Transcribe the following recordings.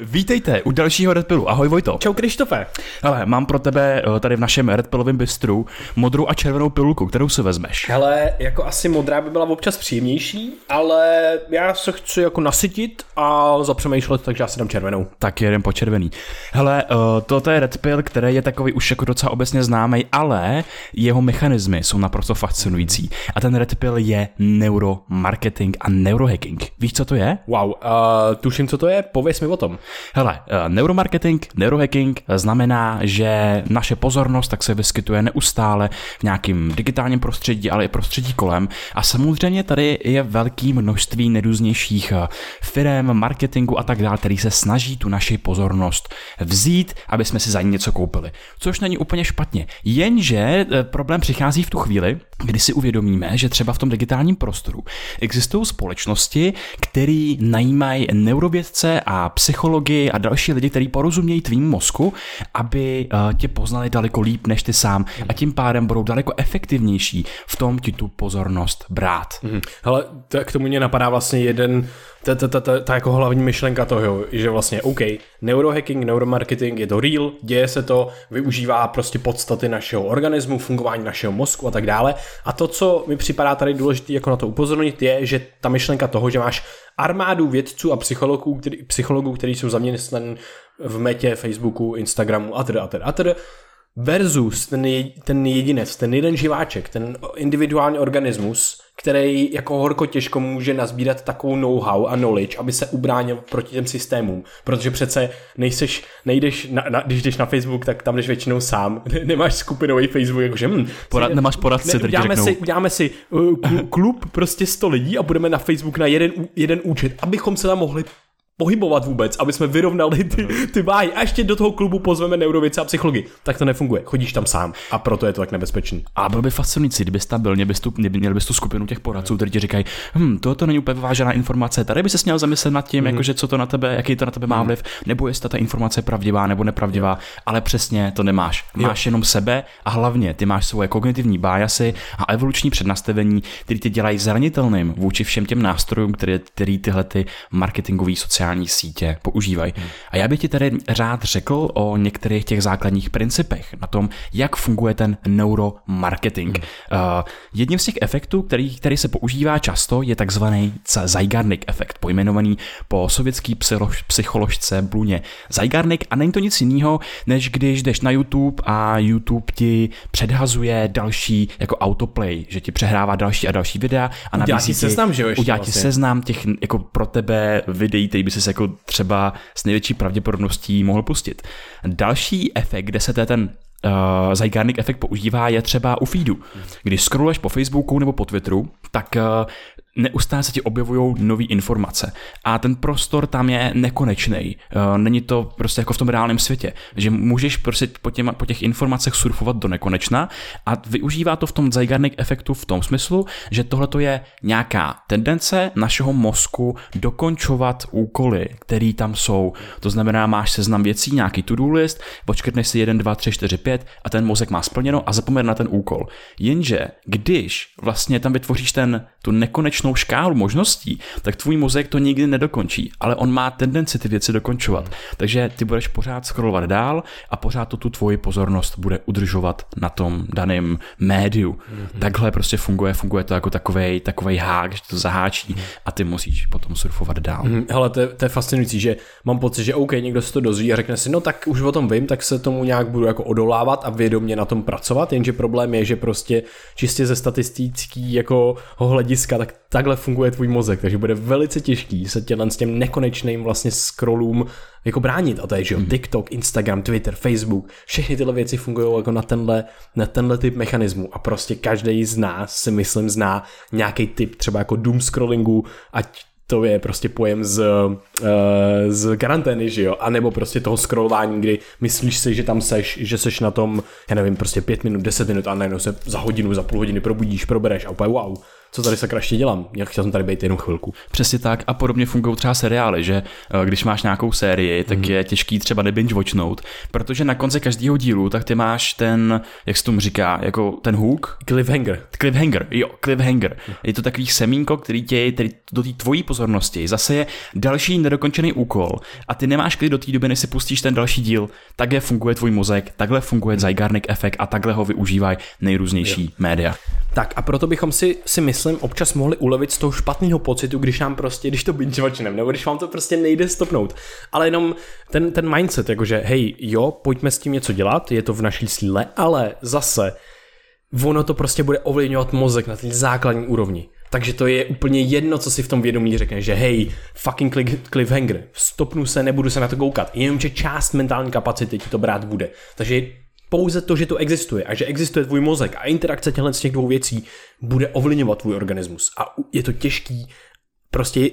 Vítejte u dalšího Redpilu. Ahoj Vojto. Čau Krištofe. Hele, mám pro tebe tady v našem Redpilovém bistru modrou a červenou pilulku, kterou si vezmeš. Hele, jako asi modrá by byla občas příjemnější, ale já se chci jako nasytit a zapřemýšlet, takže já si dám červenou. Tak jeden po červený. Hele, toto je Redpil, který je takový už jako docela obecně známý, ale jeho mechanismy jsou naprosto fascinující. A ten Redpil je neuromarketing a neurohacking. Víš, co to je? Wow, tuším, co to je, pověz mi o tom. Hele, neuromarketing, neurohacking znamená, že naše pozornost tak se vyskytuje neustále v nějakém digitálním prostředí, ale i prostředí kolem. A samozřejmě tady je velké množství nejrůznějších firem, marketingu a tak dále, který se snaží tu naši pozornost vzít, aby jsme si za ní něco koupili. Což není úplně špatně. Jenže problém přichází v tu chvíli, kdy si uvědomíme, že třeba v tom digitálním prostoru existují společnosti, které najímají neurovědce a psychology a další lidi, kteří porozumějí tvým mozku, aby tě poznali daleko líp než ty sám a tím pádem budou daleko efektivnější v tom ti tu pozornost brát. Hele, k tomu mě napadá vlastně jeden ta jako hlavní myšlenka toho, že vlastně OK, neurohacking, neuromarketing je to real, děje se to, využívá prostě podstaty našeho organismu, fungování našeho mozku a tak dále. A to, co mi připadá tady důležité jako na to upozornit, je, že ta myšlenka toho, že máš armádu vědců a psychologů, který jsou zaměstnaní v Metě, Facebooku, Instagramu a tedy, versus ten jedinec, ten jeden živáček, ten individuální organismus, který jako horko těžko může nazbírat takovou know-how a knowledge, aby se ubránil proti těm systémům. Protože přece když jdeš na Facebook, tak tam jdeš většinou sám. Nemáš skupinový Facebook, jakože nemáš poradce, uděláme si klub prostě 100 lidí a budeme na Facebook na jeden účet, abychom se tam mohli pohybovat vůbec, aby jsme vyrovnali ty váhy a ještě do toho klubu pozveme neurovědce a psychology. Tak to nefunguje. Chodíš tam sám a proto je to tak nebezpečný. A byl by fascinující, kdyby stabilně měl bys tu skupinu těch poradců, kteří ti říkají, to není úplně vážená informace, tady by se měl zamyslet nad tím, jakože co to na tebe, jaký to na tebe má vliv, nebo jestli ta informace je pravdivá nebo nepravdivá, ale přesně to nemáš. Máš jenom sebe a hlavně ty máš svoje kognitivní biasy a evoluční přednastavení, které tě dělají zranitelným vůči všem těm nástrojům, které tyhle ty marketingové sociální sítě používají. A já bych ti tady rád řekl o některých těch základních principech na tom, jak funguje ten neuromarketing. Jedním z těch efektů, který se používá často, je takzvaný Zeigarnik efekt, pojmenovaný po sovětský psycholožce Bluně Zeigarnik, a není to nic jiného, než když jdeš na YouTube a YouTube ti předhazuje další jako autoplay, že ti přehrává další a další videa a nabízí ti seznam těch jako pro tebe videí, který by se jako třeba s největší pravděpodobností mohl pustit. Další efekt, kde se ten Zeigarnik efekt používá, je třeba u feedu. Když scrolluješ po Facebooku nebo po Twitteru, tak neustále se ti objevují nové informace. A ten prostor tam je nekonečný. Není to prostě jako v tom reálném světě, že můžeš prostě po těch informacech surfovat do nekonečna, a využívá to v tom Zeigarnik efektu v tom smyslu, že tohleto je nějaká tendence našeho mozku dokončovat úkoly, které tam jsou. To znamená, máš seznam věcí, nějaký to-do list, počkrtneš si 1, 2, 3, 4, 5 a ten mozek má splněno a zapomene na ten úkol. Jenže když vlastně tam vytvoříš tu nekonečnou škálu možností, tak tvůj mozek to nikdy nedokončí, ale on má tendenci ty věci dokončovat. Takže ty budeš pořád scrollovat dál a pořád to tu tvoji pozornost bude udržovat na tom daném médiu. Takhle prostě funguje to jako takovej hák, že to zaháčí a ty musíš potom surfovat dál. Hele, to je fascinující, že mám pocit, že OK, někdo se to dozví a řekne si, no tak už o tom vím, tak se tomu nějak budu jako odolávat a vědomě na tom pracovat, jenže problém je, že prostě čistě ze statistický jako hlediska, tak takhle funguje tvůj mozek, takže bude velice těžký se tělen s těm nekonečným vlastně scrollům jako bránit. A to je, že jo, TikTok, Instagram, Twitter, Facebook, všechny tyhle věci fungují jako na tenhle typ mechanismu a prostě každý z nás si myslím zná nějaký typ třeba jako doom scrollingu, ať to je prostě pojem z karantény, že jo, anebo prostě toho scrollování, kdy myslíš si, že tam seš, že seš na tom, já nevím, prostě 5 minut, 10 minut a najednou se za hodinu, za půl hodiny probudíš, probereš a úplně wow. co tady sakra ještě dělám, jak chtěl jsem tady být jenom chvilku. Přesně tak a podobně fungují třeba seriály, že když máš nějakou sérii, tak je těžký třeba nebinge-watchnout, protože na konci každého dílu tak ty máš ten, jak se tomu říká, jako ten hook? Cliffhanger. Je to takový semínko, který tě do té tvojí pozornosti zase je další nedokončený úkol a ty nemáš klid do té doby, než si pustíš ten další díl, takhle funguje tvůj mozek, takhle funguje Zeigarnik efekt a takhle ho využívají nejrůznější média. Tak a proto bychom si myslím, občas mohli ulevit z toho špatného pocitu, když nám prostě, když to binge-watchneme, nebo když vám to prostě nejde stopnout. Ale jenom ten mindset, jakože hej, jo, pojďme s tím něco dělat, je to v naší síle, ale zase ono to prostě bude ovlivňovat mozek na té základní úrovni. Takže to je úplně jedno, co si v tom vědomí řekne, že hej, fucking cliffhanger, stopnu se, nebudu se na to koukat, jenomže část mentální kapacity ti to brát bude. Takže pouze to, že to existuje a že existuje tvůj mozek a interakce těchto z těch dvou věcí bude ovlivňovat tvůj organismus a je to těžký, prostě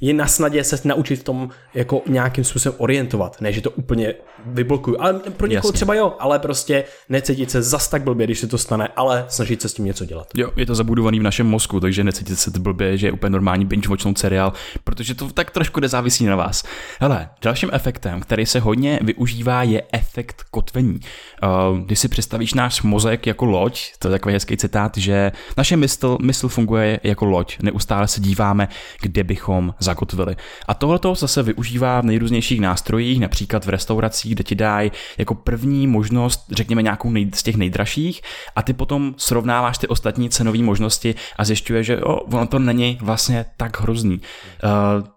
je na snadě se naučit v tom jako nějakým způsobem orientovat, ne, že to úplně vyblokuju, ale pro někoho třeba jo, ale prostě necítit se zas tak blbě, když se to stane, ale snažit se s tím něco dělat. Jo, je to zabudovaný v našem mozku, takže necítit se blbě, že je úplně normální binge-watchnout seriál, protože to tak trošku nezávisí na vás. Hele, dalším efektem, který se hodně využívá, je efekt kotvení. Když si představíš náš mozek jako loď, to je takový hezký citát, že naše mysl funguje jako loď, neustále se díváme, kde bych zakotvili. A tohleto zase využívá v nejrůznějších nástrojích, například v restauracích, kde ti dají jako první možnost, řekněme nějakou z těch nejdražších a ty potom srovnáváš ty ostatní cenové možnosti a zjišťuješ, že ono to není vlastně tak hrozný.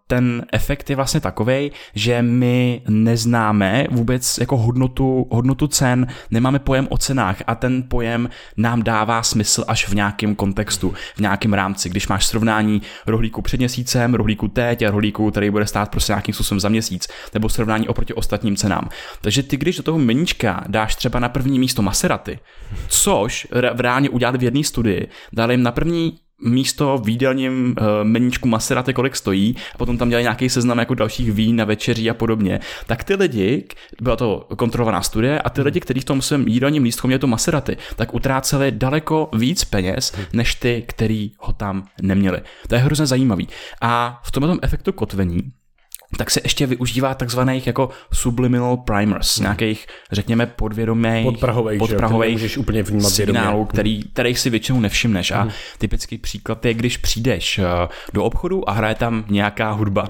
Ten efekt je vlastně takovej, že my neznáme vůbec jako hodnotu cen, nemáme pojem o cenách a ten pojem nám dává smysl až v nějakém kontextu, v nějakém rámci. Když máš srovnání rohlíku před měsícem, rohlíku teď a rohlíku, který bude stát prostě nějakým způsobem za měsíc, nebo srovnání oproti ostatním cenám. Takže ty, když do toho meníčka dáš třeba na první místo Maserati, což reálně udělali v jedné studii, dali jim na první místo v jídelním meníčku Maserati, kolik stojí, a potom tam dělají nějaký seznam jako dalších vín na večeří a podobně, tak ty lidi, byla to kontrolovaná studie, a ty lidi, kteří v tom svém jídelním lístku měli to Maserati, tak utráceli daleko víc peněz, než ty, který ho tam neměli. To je hrozně zajímavý. A v tomto efektu kotvení tak se ještě využívá takzvaných jako subliminal primers, nějakých, řekněme, podvědomých, podprahových signálů, kterých si většinou nevšimneš. A typický příklad je, když přijdeš do obchodu a hraje tam nějaká hudba.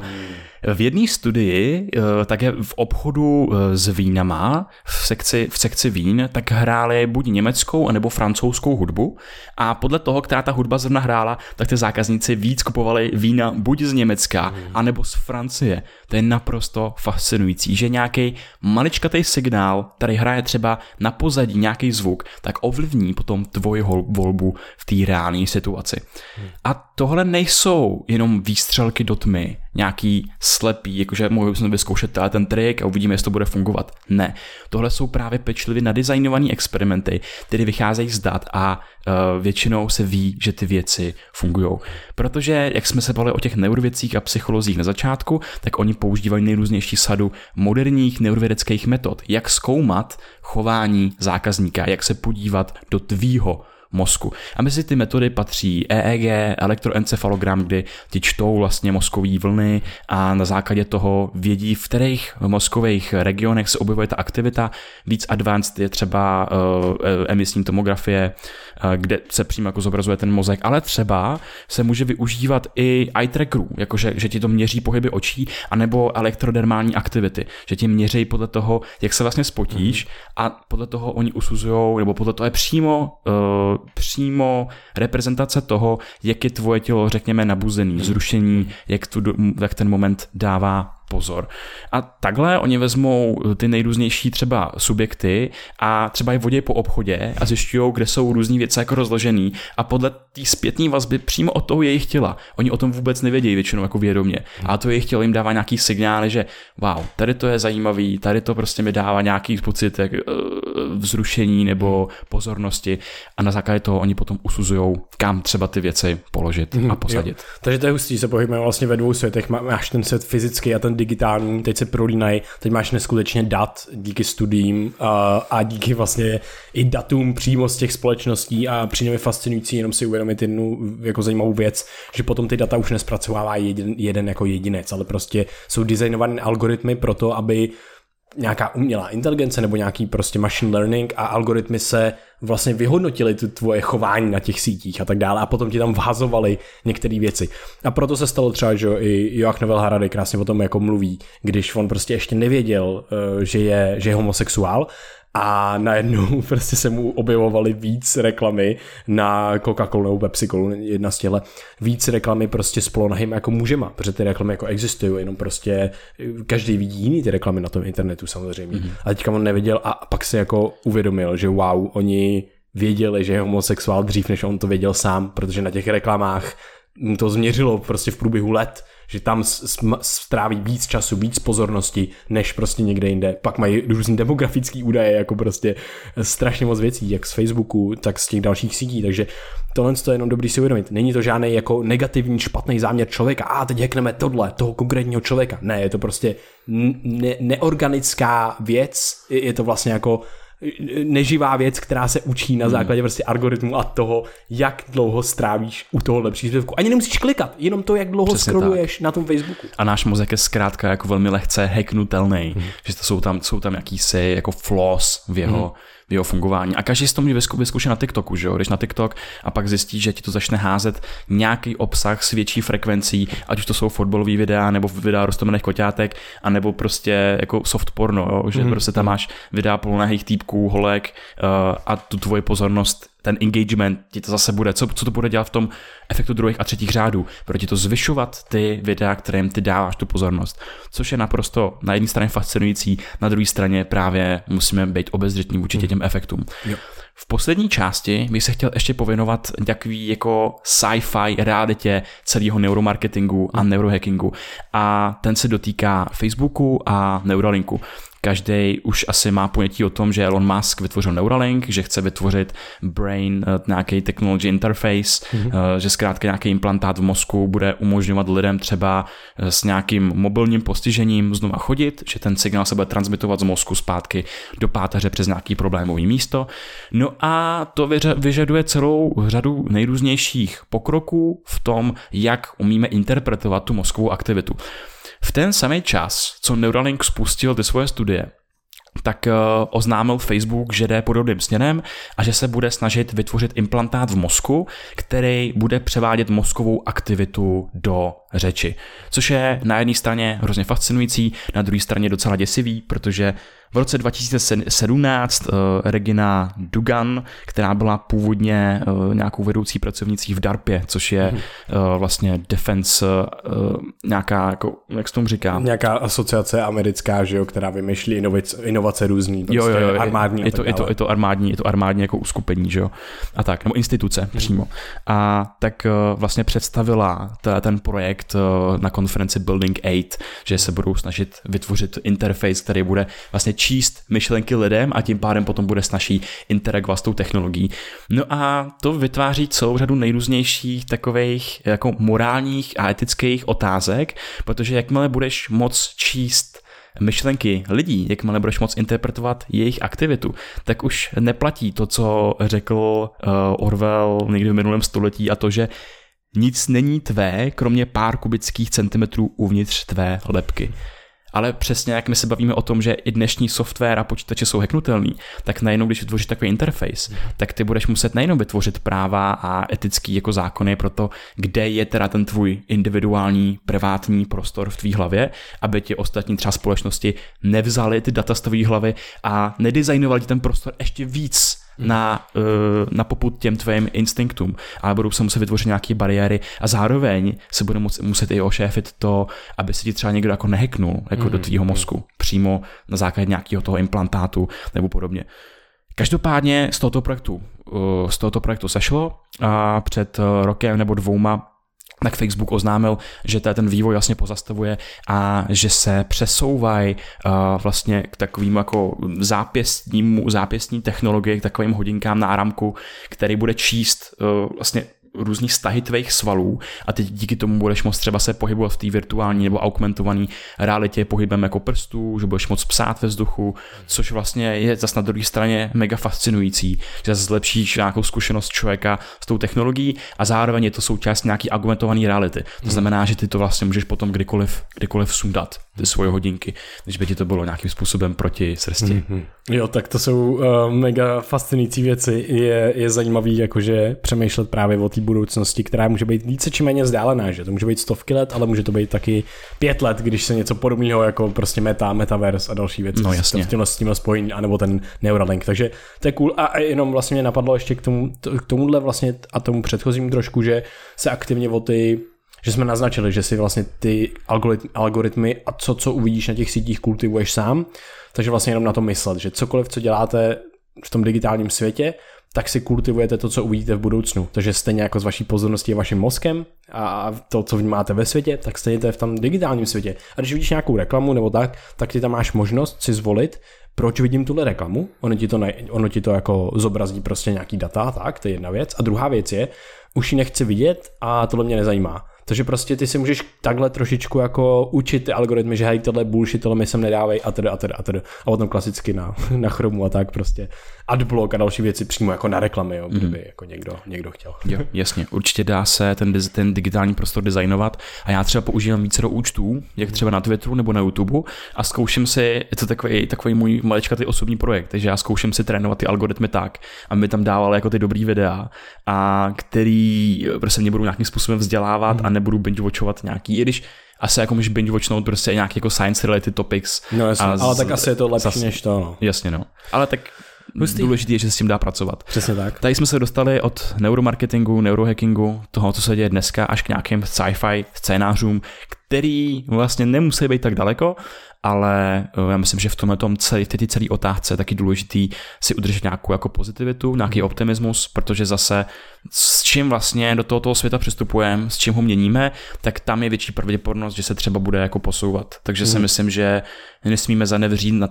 V jedné studii, také v obchodu s vínama, v sekci vín, tak hráli buď německou, anebo francouzskou hudbu a podle toho, která ta hudba zrovna hrála, tak ty zákazníci víc kupovali vína buď z Německa, anebo z Francie. To je naprosto fascinující, že nějaký maličkatý signál, který hraje třeba na pozadí nějaký zvuk, tak ovlivní potom tvoji volbu v té reální situaci. A tohle nejsou jenom výstřelky do tmy, nějaký slepý, jakože můžu vyzkoušet ten trik a uvidíme, jestli to bude fungovat. Ne. Tohle jsou právě pečlivě nadizajnované experimenty, které vycházejí z dat a většinou se ví, že ty věci fungujou. Protože, jak jsme se bavili o těch neurovědcích a psycholozích na začátku, tak oni používají nejrůznější sadu moderních neurovědeckých metod, jak zkoumat chování zákazníka, jak se podívat do tvýho mozku. A mezi ty metody patří EEG, elektroencefalogram, kdy ti čtou vlastně mozkové vlny a na základě toho vědí, v kterých mozkových regionech se objevuje ta aktivita. Víc advanced je třeba emisní tomografie, kde se přímo jako zobrazuje ten mozek, ale třeba se může využívat i eye trackerů, jakože že ti to měří pohyby očí, anebo elektrodermální aktivity, že ti měří podle toho, jak se vlastně spotíš a podle toho oni usuzujou, nebo podle toho je přímo reprezentace toho, jak je tvoje tělo, řekněme, nabuzený, zrušení, jak ten moment dává pozor. A takhle oni vezmou ty nejrůznější třeba subjekty a třeba je vodějí po obchodě a zjišťují, kde jsou různý věci jako rozložený a podle té zpětné vazby přímo od toho jejich těla. Oni o tom vůbec nevědějí většinou jako vědomě. A to jejich tělo jim dává nějaký signály, že wow, tady to je zajímavý, tady to prostě mi dává nějaký pocit jak vzrušení nebo pozornosti a na základě toho oni potom usuzují, kam třeba ty věci položit a posadit. Jo. Takže to je hustý, se pohybujeme vlastně ve dvou světech, máš ten svět fyzický a ten digitální, teď se prolínají, teď máš neskutečně dat díky studiím a díky vlastně i datům přímo z těch společností a přijde mi fascinující jenom si uvědomit jednu jako zajímavou věc, že potom ty data už nespracovává jeden jako jedinec, ale prostě jsou designované algoritmy pro to, aby nějaká umělá inteligence nebo nějaký prostě machine learning a algoritmy se vlastně vyhodnotili tu tvoje chování na těch sítích a tak dále a potom ti tam vhazovali některé věci. A proto se stalo třeba, že i Joachim Velharadek krásně o tom jako mluví, když on prostě ještě nevěděl, že je homosexuál a najednou prostě se mu objevovaly víc reklamy na Coca-Colu nebo Pepsi-Colu, jedna z těhle, víc reklamy prostě s polonahým jako mužema, protože ty reklamy jako existují, jenom prostě každý vidí jiný ty reklamy na tom internetu samozřejmě. Mm-hmm. A teďka on nevěděl a pak se jako uvědomil, že wow, oni věděli, že je homosexuál dřív, než on to věděl sám, protože na těch reklamách to změřilo prostě v průběhu let, že tam stráví víc času, víc pozornosti, než prostě někde jinde. Pak mají různý demografický údaje, jako prostě strašně moc věcí, jak z Facebooku, tak z těch dalších sítí, takže tohle je jenom dobrý si uvědomit. Není to žádný jako negativní, špatný záměr člověka, teď hackneme tohle, toho konkrétního člověka. Ne, je to prostě neorganická věc, je to vlastně jako neživá věc, která se učí na základě prostě algoritmu a toho, jak dlouho strávíš u tohohle příspěvku. Ani nemusíš klikat, jenom to, jak dlouho scrolluješ na tom Facebooku. A náš mozek je zkrátka jako velmi lehce hacknutelný, že to jsou tam jakýsi jako flaws v jeho jeho fungování. A každý si to může vyzkoušet na TikToku, že jo? Jdeš na TikTok a pak zjistíš, že ti to začne házet nějaký obsah s větší frekvencí, ať už to jsou fotbalový videa, nebo videa roztomených koťátek, anebo prostě jako soft porno, jo? Že prostě tam máš videa polonahých týpků, holek a tu tvoji pozornost, ten engagement ti to zase bude, co to bude dělat v tom efektu druhých a třetích řádů, proti to zvyšovat ty videa, kterým ty dáváš tu pozornost, což je naprosto na jedné straně fascinující, na druhé straně právě musíme být obezřetní vůči těm efektům. Jo. V poslední části bych se chtěl ještě pověnovat takový jako sci-fi realitě celého neuromarketingu a neurohackingu a ten se dotýká Facebooku a Neuralinku. Každý už asi má ponětí o tom, že Elon Musk vytvořil Neuralink, že chce vytvořit brain, nějaký technology interface, že zkrátka nějaký implantát v mozku bude umožňovat lidem třeba s nějakým mobilním postižením znova chodit, že ten signál se bude transmitovat z mozku zpátky do páteře přes nějaký problémový místo. No a to vyžaduje celou řadu nejrůznějších pokroků v tom, jak umíme interpretovat tu mozkovou aktivitu. V ten samý čas, co Neuralink spustil ty svoje studie, tak oznámil Facebook, že jde podobným směrem a že se bude snažit vytvořit implantát v mozku, který bude převádět mozkovou aktivitu do řeči. Což je na jedné straně hrozně fascinující, na druhé straně docela děsivý, protože v roce 2017 Regina Dugan, která byla původně nějakou vedoucí pracovnicí v DARPě, což je vlastně defense, nějaká, jako, jak se tomu říká? Nějaká asociace americká, že jo, která vymýšlí inovace různý, prostě jo, armádní. Je to armádní jako uskupení, že jo, a tak, nebo instituce přímo. A tak vlastně představila ten projekt na konferenci Building Eight, že se budou snažit vytvořit interface, který bude vlastně číst myšlenky lidem a tím pádem potom bude snaží interagovat s tou technologií. No a to vytváří celou řadu nejrůznějších takových jako morálních a etických otázek, protože jakmile budeš moc číst myšlenky lidí, jakmile budeš moc interpretovat jejich aktivitu, tak už neplatí to, co řekl Orwell někdy v minulém století, a to, že nic není tvé, kromě pár kubických centimetrů uvnitř tvé lebky. Ale přesně jak my se bavíme o tom, že i dnešní software a počítače jsou hacknutelný, tak najednou, když vytvoříš takový interface, tak ty budeš muset nejenom vytvořit práva a etický jako zákony pro to, kde je teda ten tvůj individuální, privátní prostor v tvý hlavě, aby ti ostatní třeba společnosti nevzali ty data z tvý hlavy a nedizajnovali ti ten prostor ještě víc na popud těm tvým instinktům, ale budou se muset vytvořit nějaké bariéry a zároveň se bude muset i ošéfit to, aby se ti třeba někdo jako nehacknul jako do tvýho mozku, přímo na základě nějakého toho implantátu nebo podobně. Každopádně z tohoto projektu sešlo a před rokem nebo dvouma tak Facebook oznámil, že ten vývoj vlastně pozastavuje a že se přesouvají vlastně k takovým jako zápěstní technologii, k takovým hodinkám náramku, který bude číst vlastně různý stahy tvých svalů a teď díky tomu budeš moc třeba se pohybovat v té virtuální nebo augmentované realitě pohybem jako prstů, že budeš moc psát ve vzduchu, což vlastně je zase na druhé straně mega fascinující, že zase zlepšíš nějakou zkušenost člověka s tou technologií a zároveň je to součást nějaký augmentované reality. To znamená, že ty to vlastně můžeš potom kdykoliv sundat ty svoje hodinky, když by ti to bylo nějakým způsobem proti srsti. Jo, tak to jsou mega fascinující věci. Je zajímavý jakože přemýšlet právě o té budoucnosti, která může být více či méně vzdálená, že to může být 100 let, ale může to být taky 5 let, když se něco podobného jako prostě metaverse a další věci s tímhle spojení, anebo ten Neuralink. Takže to je cool a jenom vlastně mě napadlo ještě k tomuhle vlastně a tomu předchozímu trošku, že se aktivně že jsme naznačili, že si vlastně ty algoritmy a co uvidíš na těch sítích kultivuješ sám, takže vlastně jenom na to myslet, že cokoliv, co děláte v tom digitálním světě, tak si kultivujete to, co uvidíte v budoucnu. Takže stejně jako s vaší pozorností a vaším mozkem a to, co vnímáte ve světě, tak stejně to je v tom digitálním světě. A když vidíš nějakou reklamu nebo tak ty tam máš možnost si zvolit, proč vidím tuhle reklamu, ono ti to jako zobrazí prostě nějaký data, tak to je jedna věc. A druhá věc je, už ji nechci vidět a tohle mě nezajímá. Takže prostě ty si můžeš takhle trošičku jako učit ty algoritmy, že hej, tohle bullshit, tohle mi sem nedávej a tedy. A potom klasicky na Chromu a tak prostě adblock a další věci přímo jako na reklamy, jo, kdyby jako někdo chtěl. Jo, jasně, určitě dá se ten digitální prostor designovat a já třeba používám více do účtů, jak třeba na Twitteru nebo na YouTubeu a zkouším si, je to takový můj maličkatý osobní projekt, takže já zkouším si trénovat ty algoritmy tak, aby mi tam dával jako ty dobrý videa, a který prostě mě budou nějakým způsobem vzdělávat a nebudu binge-watchovat nějaký, i když asi jako můžeš binge-watchnout prostě nějaký jako science-related topics. No jasně, ale tak asi je to lepší než to, no. Jasně, no. Ale tak důležité je, že se s tím dá pracovat. Přesně tak. Tady jsme se dostali od neuromarketingu, neurohackingu, toho, co se děje dneska, až k nějakým sci-fi scénářům, který vlastně nemusí být tak daleko, ale já myslím, že v tomhletom celý otázce je taky důležitý si udržet nějakou jako pozitivitu, nějaký optimismus, protože zase s čím vlastně do toho světa přistupujeme, s čím ho měníme, tak tam je větší pravděpodobnost, že se třeba bude jako posouvat. Takže si myslím, že nesmíme zanevřít na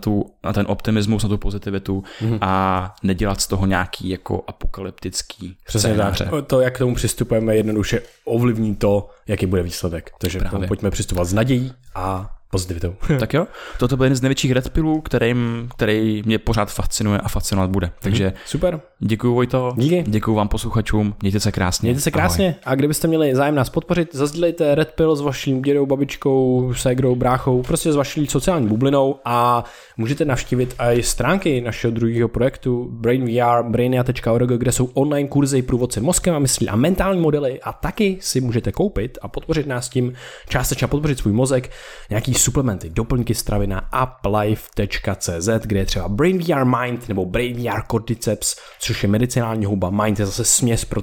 ten optimismus, na tu pozitivitu a nedělat z toho nějaký jako apokalyptický scénáře. To, jak k tomu přistupujeme, jednoduše ovlivní to, jaký bude výsledek. Takže pojďme přistupovat s nadějí a pozitivitou. Tak jo, toto byl jeden z největších redpilů, který mě pořád fascinuje a fascinovat bude. Takže super. Děkuju, Vojto. Díky. Děkuju vám, posluchačům. Mějte se krásně. Ahoj. A kdybyste měli zájem nás podpořit, zazdílejte redpil s vaším dědou, babičkou, ségrou, bráchou, prostě s vaší sociální bublinou a můžete navštívit i stránky našeho druhého projektu BrainVR, brainia.org, kde jsou online kurzy průvodce mozkem a myslí a mentální modely a taky si můžete koupit a podpořit nás tím, částečně podpořit svůj mozek, nějaký suplementy, doplňky stravy na apply.cz, kde je třeba BrainVR Mind nebo BrainVR Cordyceps, což je medicinální houba. Mind je zase směs pro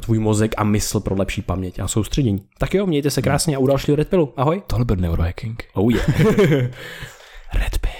tvůj mozek a mysl pro lepší paměť a soustředění. Tak jo, mějte se krásně a u dalšího Redpilu. Ahoj. Tohle byl neurohacking. Oh yeah. Redpil.